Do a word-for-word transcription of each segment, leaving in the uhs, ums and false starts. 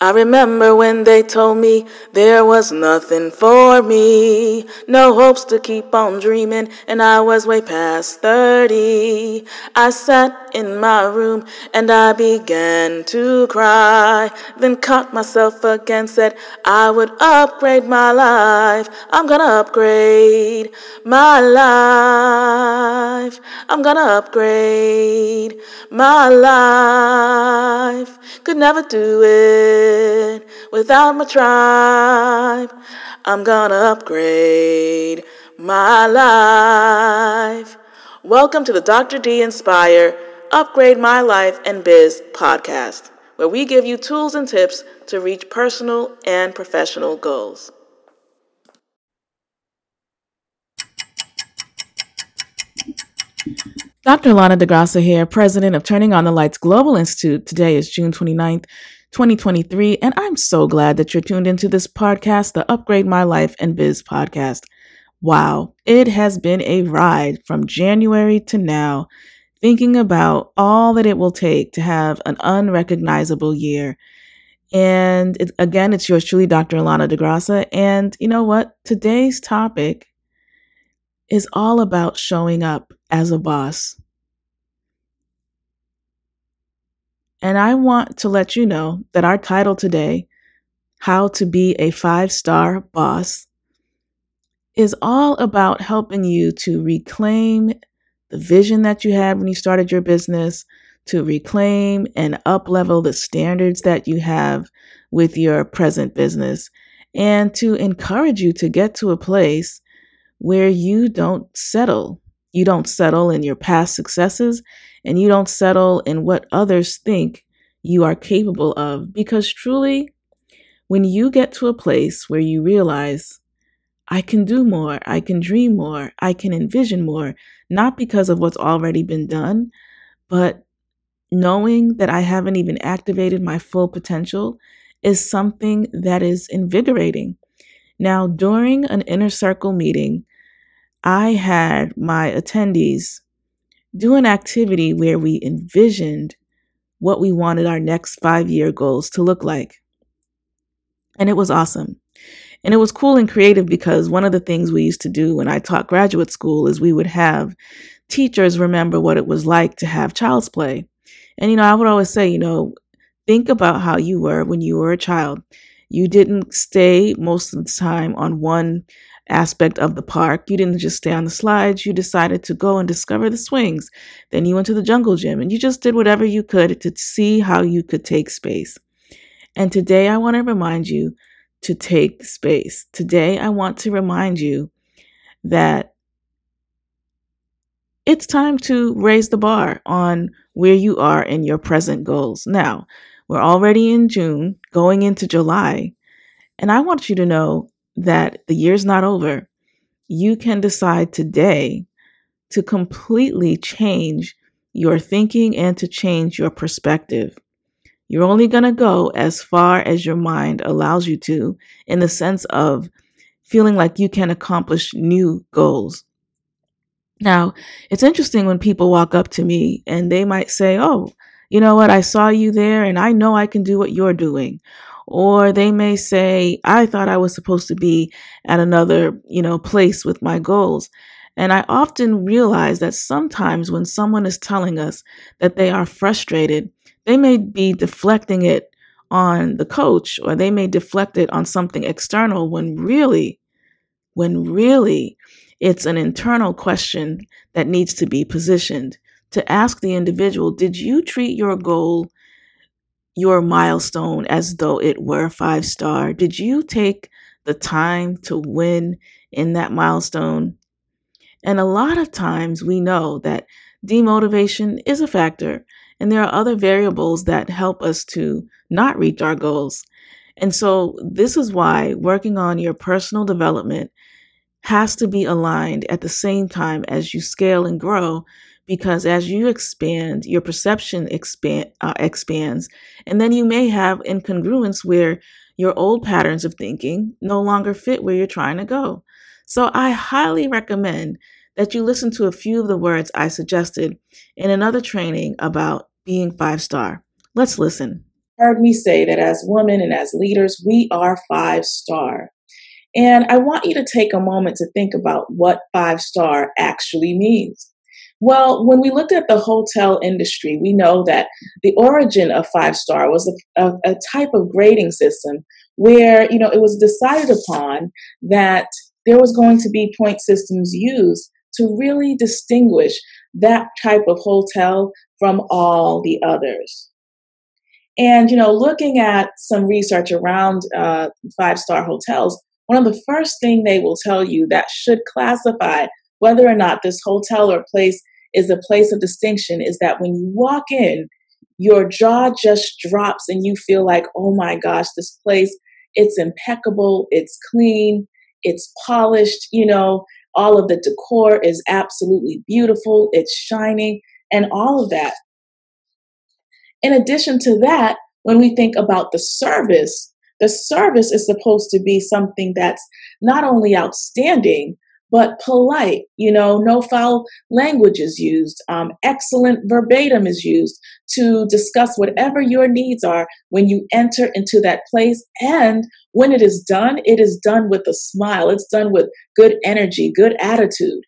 I remember when they told me there was nothing for me, no hopes to keep on dreaming, and I was way past thirty. I sat in my room and I began to cry, then caught myself again, said I would upgrade my life. I'm gonna upgrade my life. I'm gonna upgrade my life. Could never do it without my tribe. I'm gonna upgrade my life. Welcome to the Doctor D Inspire Upgrade My Life and Biz podcast, where we give you tools and tips to reach personal and professional goals. Doctor Allana Da Graca here, president of Turning on the Lights Global Institute. Today is June twenty-ninth, twenty twenty-three, and I'm so glad that you're tuned into this podcast, the Upgrade My Life and Biz podcast. Wow, it has been a ride from January to now, thinking about all that it will take to have an unrecognizable year. And it, again, it's yours truly, Doctor Allana Da Graca. And you know what? Today's topic is all about showing up as a boss. And I want to let you know that our title today, How to Be a Five-Star Boss, is all about helping you to reclaim the vision that you had when you started your business, to reclaim and up-level the standards that you have with your present business, and to encourage you to get to a place where you don't settle. You don't settle in your past successes, and you don't settle in what others think you are capable of. Because truly, when you get to a place where you realize, I can do more, I can dream more, I can envision more, not because of what's already been done, but knowing that I haven't even activated my full potential is something that is invigorating. Now, during an inner circle meeting, I had my attendees do an activity where we envisioned what we wanted our next five-year goals to look like. And it was awesome. And it was cool and creative because one of the things we used to do when I taught graduate school is we would have teachers remember what it was like to have child's play. And, you know, I would always say, you know, think about how you were when you were a child. You didn't stay most of the time on one aspect of the park. You didn't just stay on the slides. You decided to go and discover the swings. Then you went to the jungle gym and you just did whatever you could to see how you could take space. And today I want to remind you to take space. Today I want to remind you that it's time to raise the bar on where you are in your present goals. Now, we're already in June, going into July, and I want you to know that the year's not over. You can decide today to completely change your thinking and to change your perspective. You're only going to go as far as your mind allows you to, in the sense of feeling like you can accomplish new goals. Now, it's interesting when people walk up to me and they might say, oh, you know what, I saw you there and I know I can do what you're doing. Or they may say, I thought I was supposed to be at another, you know, place with my goals. And I often realize that sometimes when someone is telling us that they are frustrated, they may be deflecting it on the coach, or they may deflect it on something external when really, when really it's an internal question that needs to be positioned to ask the individual, did you treat your goal, your milestone, as though it were five star? Did you take the time to win in that milestone? And a lot of times we know that demotivation is a factor, and there are other variables that help us to not reach our goals. And so this is why working on your personal development has to be aligned at the same time as you scale and grow, because as you expand, your perception expand, uh, expands, and then you may have incongruence where your old patterns of thinking no longer fit where you're trying to go. So I highly recommend that you listen to a few of the words I suggested in another training about being five star. Let's listen. heard me say that as women and as leaders, we are five star. And I want you to take a moment to think about what five star actually means. Well, when we looked at the hotel industry, we know that the origin of five star was a, a, a type of grading system where, you know, it was decided upon that there was going to be point systems used to really distinguish that type of hotel from all the others. And, you know, looking at some research around uh, five-star hotels, one of the first thing they will tell you that should classify whether or not this hotel or place is a place of distinction is that when you walk in, your jaw just drops and you feel like, oh my gosh, this place, it's impeccable, it's clean, it's polished, you know, all of the decor is absolutely beautiful, it's shining, and all of that. In addition to that, when we think about the service, the service is supposed to be something that's not only outstanding, but polite. You know, no foul language is used. Um, excellent verbatim is used to discuss whatever your needs are when you enter into that place. And when it is done, it is done with a smile. It's done with good energy, good attitude.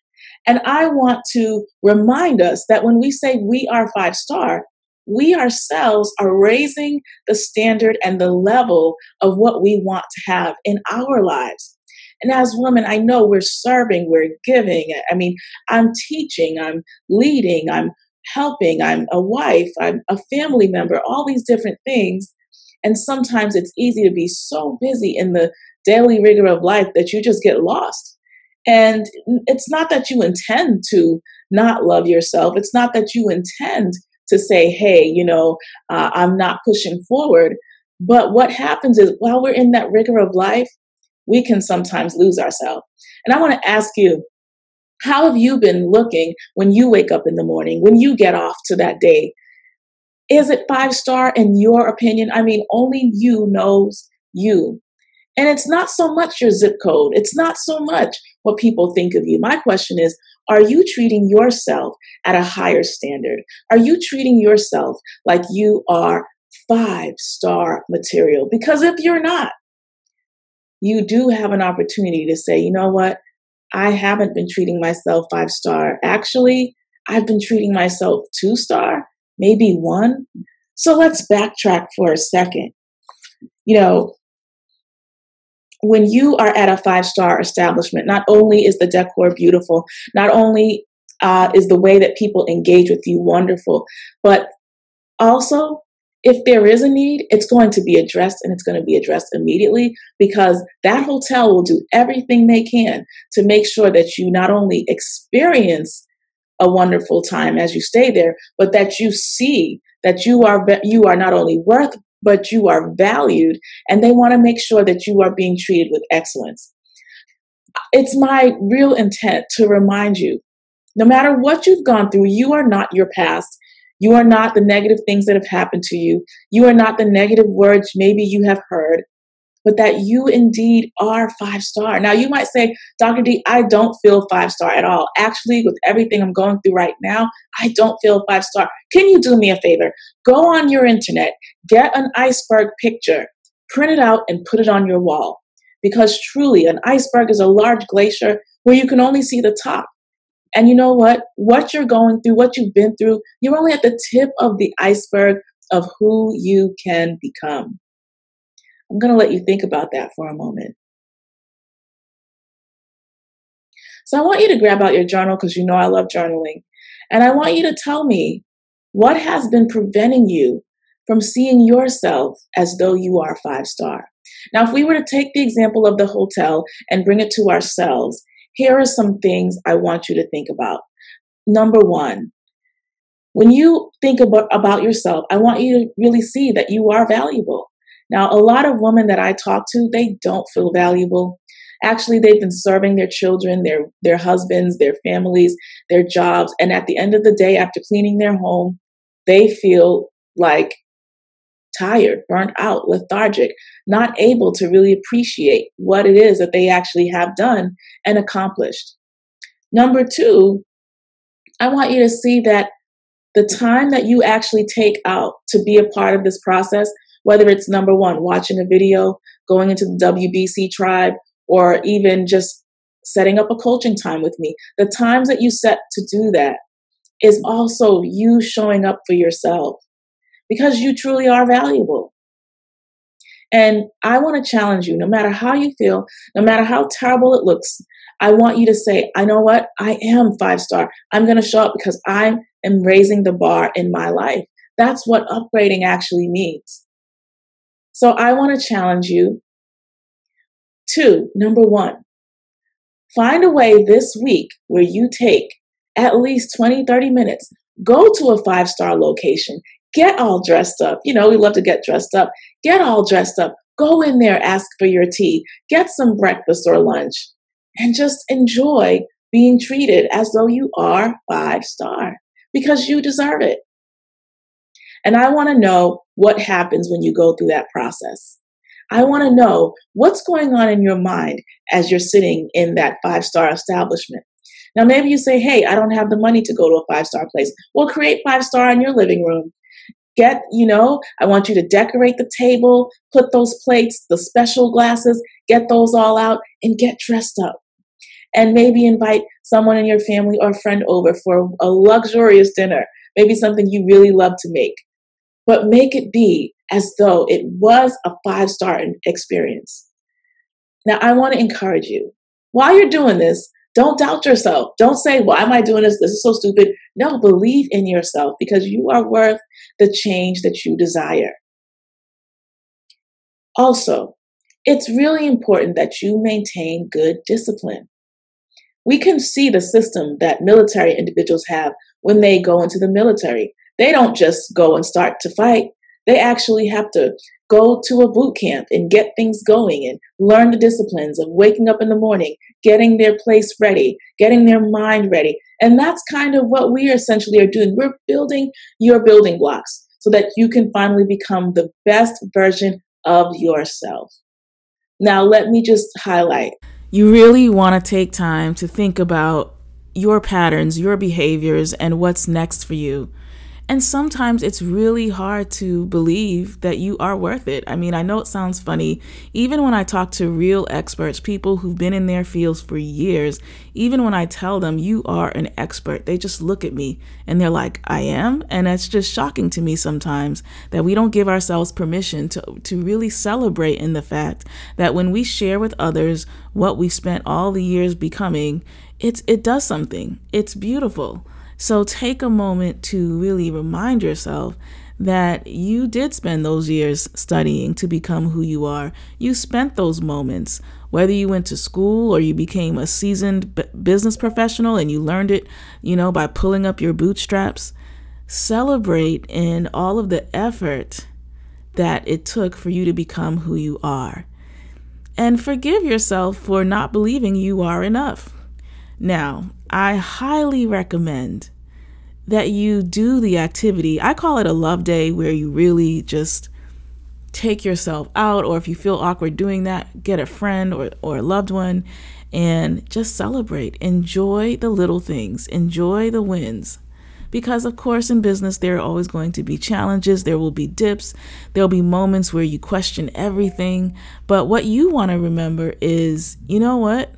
And I want to remind us that when we say we are five star, we ourselves are raising the standard and the level of what we want to have in our lives. And as women, I know we're serving, we're giving. I mean, I'm teaching, I'm leading, I'm helping, I'm a wife, I'm a family member, all these different things. And sometimes it's easy to be so busy in the daily rigor of life that you just get lost. And it's not that you intend to not love yourself. It's not that you intend to say, hey, you know, uh, I'm not pushing forward. But what happens is while we're in that rigor of life, we can sometimes lose ourselves. And I want to ask you, how have you been looking when you wake up in the morning, when you get off to that day? Is it five star in your opinion? I mean, only you knows you. And it's not so much your zip code. It's not so much what people think of you. My question is, are you treating yourself at a higher standard? Are you treating yourself like you are five-star material? Because if you're not, you do have an opportunity to say, you know what? I haven't been treating myself five-star. Actually, I've been treating myself two-star, maybe one. So let's backtrack for a second. You know, when you are at a five-star establishment, not only is the decor beautiful, not only uh, is the way that people engage with you wonderful, but also if there is a need, it's going to be addressed and it's going to be addressed immediately because that hotel will do everything they can to make sure that you not only experience a wonderful time as you stay there, but that you see that you are you are not only worth but you are valued, and they want to make sure that you are being treated with excellence. It's my real intent to remind you, no matter what you've gone through, you are not your past. You are not the negative things that have happened to you. You are not the negative words maybe you have heard, but that you indeed are five star. Now, you might say, Doctor D, I don't feel five star at all. Actually, with everything I'm going through right now, I don't feel five star. Can you do me a favor? Go on your internet, get an iceberg picture, print it out, and put it on your wall. Because truly, an iceberg is a large glacier where you can only see the top. And you know what? What you're going through, what you've been through, you're only at the tip of the iceberg of who you can become. I'm going to let you think about that for a moment. So I want you to grab out your journal because you know I love journaling. And I want you to tell me what has been preventing you from seeing yourself as though you are five star. Now, if we were to take the example of the hotel and bring it to ourselves, here are some things I want you to think about. Number one, when you think about, about yourself, I want you to really see that you are valuable. Now, a lot of women that I talk to, they don't feel valuable. Actually, they've been serving their children, their, their husbands, their families, their jobs. And at the end of the day, after cleaning their home, they feel like tired, burnt out, lethargic, not able to really appreciate what it is that they actually have done and accomplished. Number two, I want you to see that the time that you actually take out to be a part of this process whether it's number one, watching a video, going into the W B C tribe, or even just setting up a coaching time with me. The times that you set to do that is also you showing up for yourself because you truly are valuable. And I want to challenge you, no matter how you feel, no matter how terrible it looks, I want you to say, I know what, I am five star. I'm going to show up because I am raising the bar in my life. That's what upgrading actually means. So I want to challenge you to, number one, find a way this week where you take at least twenty, thirty minutes, go to a five-star location, get all dressed up. You know, we love to get dressed up. Get all dressed up. Go in there, ask for your tea, get some breakfast or lunch, and just enjoy being treated as though you are five-star because you deserve it. And I want to know what happens when you go through that process. I want to know what's going on in your mind as you're sitting in that five-star establishment. Now, maybe you say, hey, I don't have the money to go to a five-star place. Well, create five-star in your living room. Get, you know, I want you to decorate the table, put those plates, the special glasses, get those all out and get dressed up. And maybe invite someone in your family or a friend over for a luxurious dinner, maybe something you really love to make. But make it be as though it was a five-star experience. Now, I want to encourage you. While you're doing this, don't doubt yourself. Don't say, why am I doing this? This is so stupid. No, believe in yourself because you are worth the change that you desire. Also, it's really important that you maintain good discipline. We can see the system that military individuals have when they go into the military. They don't just go and start to fight. They actually have to go to a boot camp and get things going and learn the disciplines of waking up in the morning, getting their place ready, getting their mind ready. And that's kind of what we essentially are doing. We're building your building blocks so that you can finally become the best version of yourself. Now, let me just highlight. You really want to take time to think about your patterns, your behaviors, and what's next for you. And sometimes it's really hard to believe that you are worth it. I mean, I know it sounds funny. Even when I talk to real experts, people who've been in their fields for years, even when I tell them you are an expert, they just look at me and they're like, I am? And it's just shocking to me sometimes that we don't give ourselves permission to, to really celebrate in the fact that when we share with others what we spent all the years becoming, it's, it does something. It's beautiful. So take a moment to really remind yourself that you did spend those years studying to become who you are. You spent those moments, whether you went to school or you became a seasoned b- business professional and you learned it, you know, by pulling up your bootstraps. Celebrate in all of the effort that it took for you to become who you are. And forgive yourself for not believing you are enough. Now, I highly recommend that you do the activity. I call it a love day where you really just take yourself out, or if you feel awkward doing that, get a friend or, or a loved one and just celebrate. Enjoy the little things. Enjoy the wins. Because, of course, in business, there are always going to be challenges. There will be dips. There'll be moments where you question everything. But what you want to remember is, you know what?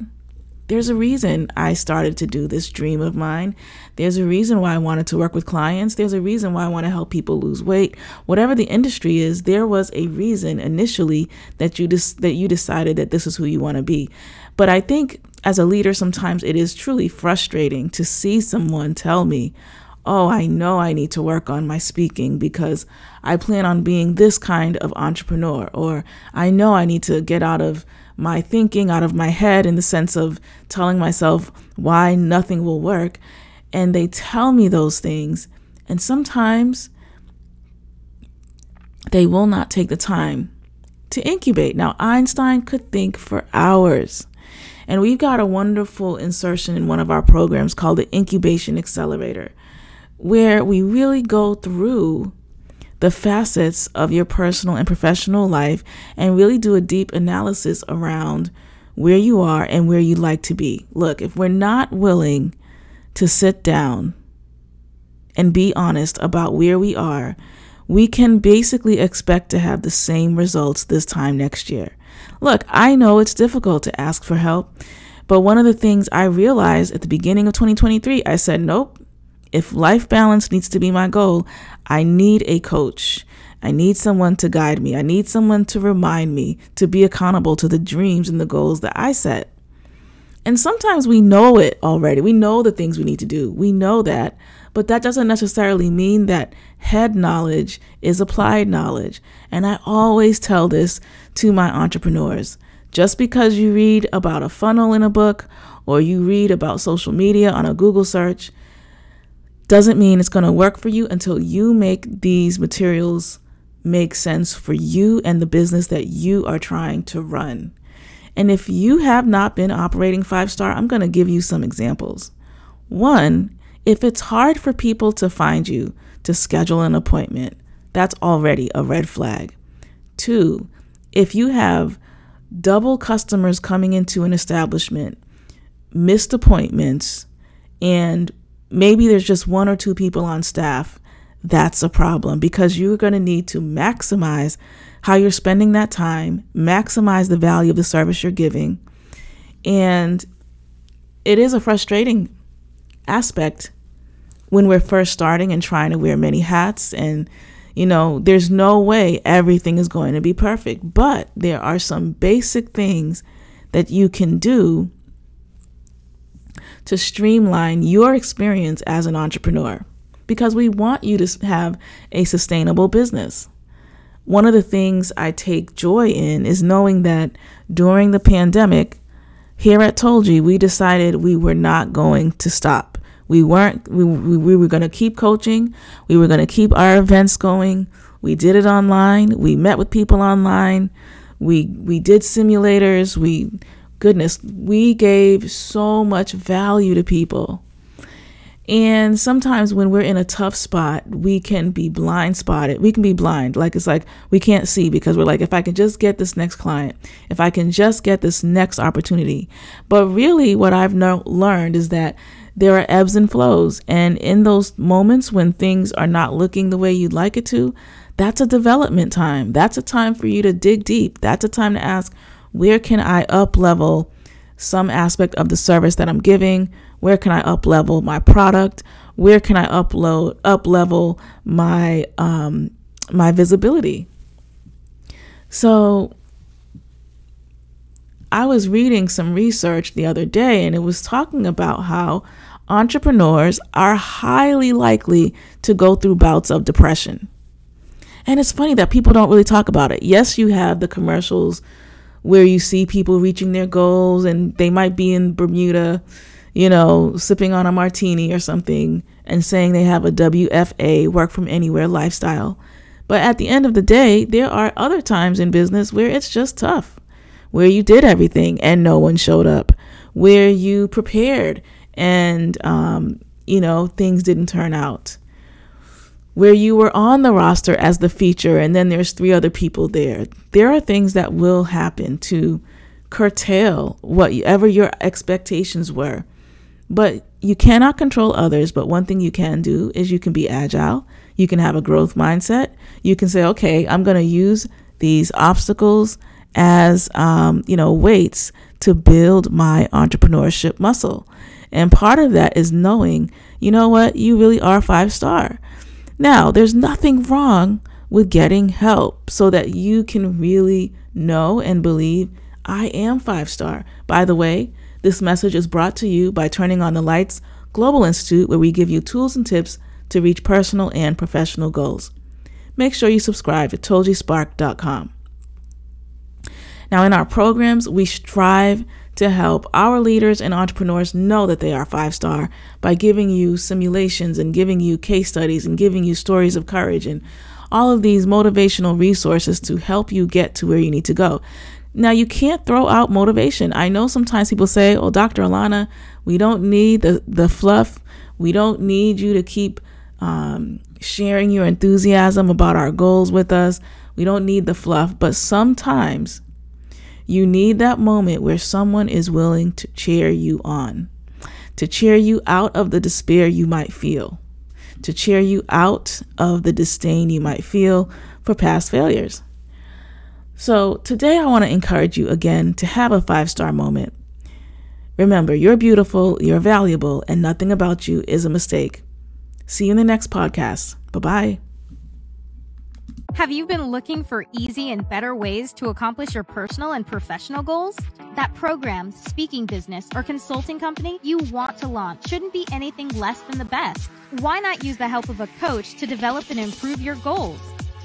There's a reason I started to do this dream of mine. There's a reason why I wanted to work with clients. There's a reason why I want to help people lose weight. Whatever the industry is, there was a reason initially that you des- that you decided that this is who you want to be. But I think as a leader, sometimes it is truly frustrating to see someone tell me, oh, I know I need to work on my speaking because I plan on being this kind of entrepreneur, or I know I need to get out of my thinking, out of my head, in the sense of telling myself why nothing will work. And they tell me those things. And sometimes they will not take the time to incubate. Now, Einstein could think for hours. And we've got a wonderful insertion in one of our programs called the Incubation Accelerator, where we really go through the facets of your personal and professional life and really do a deep analysis around where you are and where you'd like to be. Look, if we're not willing to sit down and be honest about where we are, we can basically expect to have the same results this time next year. Look, I know it's difficult to ask for help, but one of the things I realized at the beginning of twenty twenty-three, I said, nope, if life balance needs to be my goal, I need a coach. I need someone to guide me. I need someone to remind me to be accountable to the dreams and the goals that I set. And sometimes we know it already. We know the things we need to do. We know that. But that doesn't necessarily mean that head knowledge is applied knowledge. And I always tell this to my entrepreneurs. Just because you read about a funnel in a book or you read about social media on a Google search doesn't mean it's going to work for you until you make these materials make sense for you and the business that you are trying to run. And if you have not been operating five-star, I'm going to give you some examples. One, if it's hard for people to find you, to schedule an appointment, that's already a red flag. Two, if you have double customers coming into an establishment, missed appointments, and maybe there's just one or two people on staff, that's a problem because you're going to need to maximize how you're spending that time, maximize the value of the service you're giving. And it is a frustrating aspect when we're first starting and trying to wear many hats. And, you know, there's no way everything is going to be perfect, but there are some basic things that you can do to streamline your experience as an entrepreneur, because we want you to have a sustainable business. One of the things I take joy in is knowing that during the pandemic, here at Tolgi, we decided we were not going to stop. We weren't, we, we, we were going to keep coaching. We were going to keep our events going. We did it online. We met with people online. We, we did simulators. We, goodness, we gave so much value to people. And sometimes when we're in a tough spot, we can be blind spotted. We can be blind. Like, it's like we can't see because we're like, if I can just get this next client, if I can just get this next opportunity. But really what I've no- learned is that there are ebbs and flows. And in those moments when things are not looking the way you'd like it to, that's a development time. That's a time for you to dig deep. That's a time to ask, where can I up level some aspect of the service that I'm giving? Where can I up-level my product? Where can I upload up-level my um, my visibility? So I was reading some research the other day, and it was talking about how entrepreneurs are highly likely to go through bouts of depression. And it's funny that people don't really talk about it. Yes, you have the commercials where you see people reaching their goals, and they might be in Bermuda, you know, sipping on a martini or something and saying they have a W F A, work from anywhere lifestyle. But at the end of the day, there are other times in business where it's just tough, where you did everything and no one showed up, where you prepared and, um, you know, things didn't turn out, where you were on the roster as the feature and then there's three other people there. There are things that will happen to curtail whatever your expectations were. But you cannot control others. But one thing you can do is you can be agile. You can have a growth mindset. You can say, okay, I'm going to use these obstacles as, um, you know, weights to build my entrepreneurship muscle. And part of that is knowing, you know what, you really are five star. Now, there's nothing wrong with getting help so that you can really know and believe I am five star. By the way, this message is brought to you by Turning on the Lights Global Institute, where we give you tools and tips to reach personal and professional goals. Make sure you subscribe at tolgi spark dot com. Now, in our programs, we strive to help our leaders and entrepreneurs know that they are five-star by giving you simulations and giving you case studies and giving you stories of courage and all of these motivational resources to help you get to where you need to go. Now, you can't throw out motivation. I know sometimes people say, oh, Doctor Allana, we don't need the, the fluff. We don't need you to keep um, sharing your enthusiasm about our goals with us. We don't need the fluff. But sometimes you need that moment where someone is willing to cheer you on, to cheer you out of the despair you might feel, to cheer you out of the disdain you might feel for past failures. So today I want to encourage you again to have a five-star moment. Remember, you're beautiful, you're valuable, and nothing about you is a mistake. See you in the next podcast. Bye-bye. Have you been looking for easy and better ways to accomplish your personal and professional goals? That program, speaking business, or consulting company you want to launch shouldn't be anything less than the best. Why not use the help of a coach to develop and improve your goals?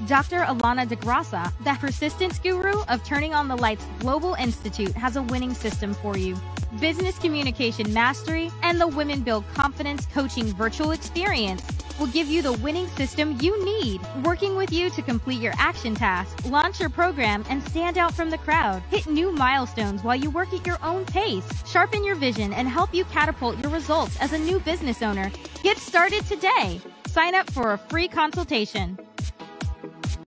Doctor Allana Da Graca, the persistence guru of Turning on the Lights Global Institute, has a winning system for you. Business Communication Mastery and the Women Build Confidence Coaching Virtual Experience will give you the winning system you need, working with you to complete your action task, launch your program, and stand out from the crowd. Hit new milestones while you work at your own pace, sharpen your vision, and help you catapult your results as a new business owner. Get started today. Sign up for a free consultation.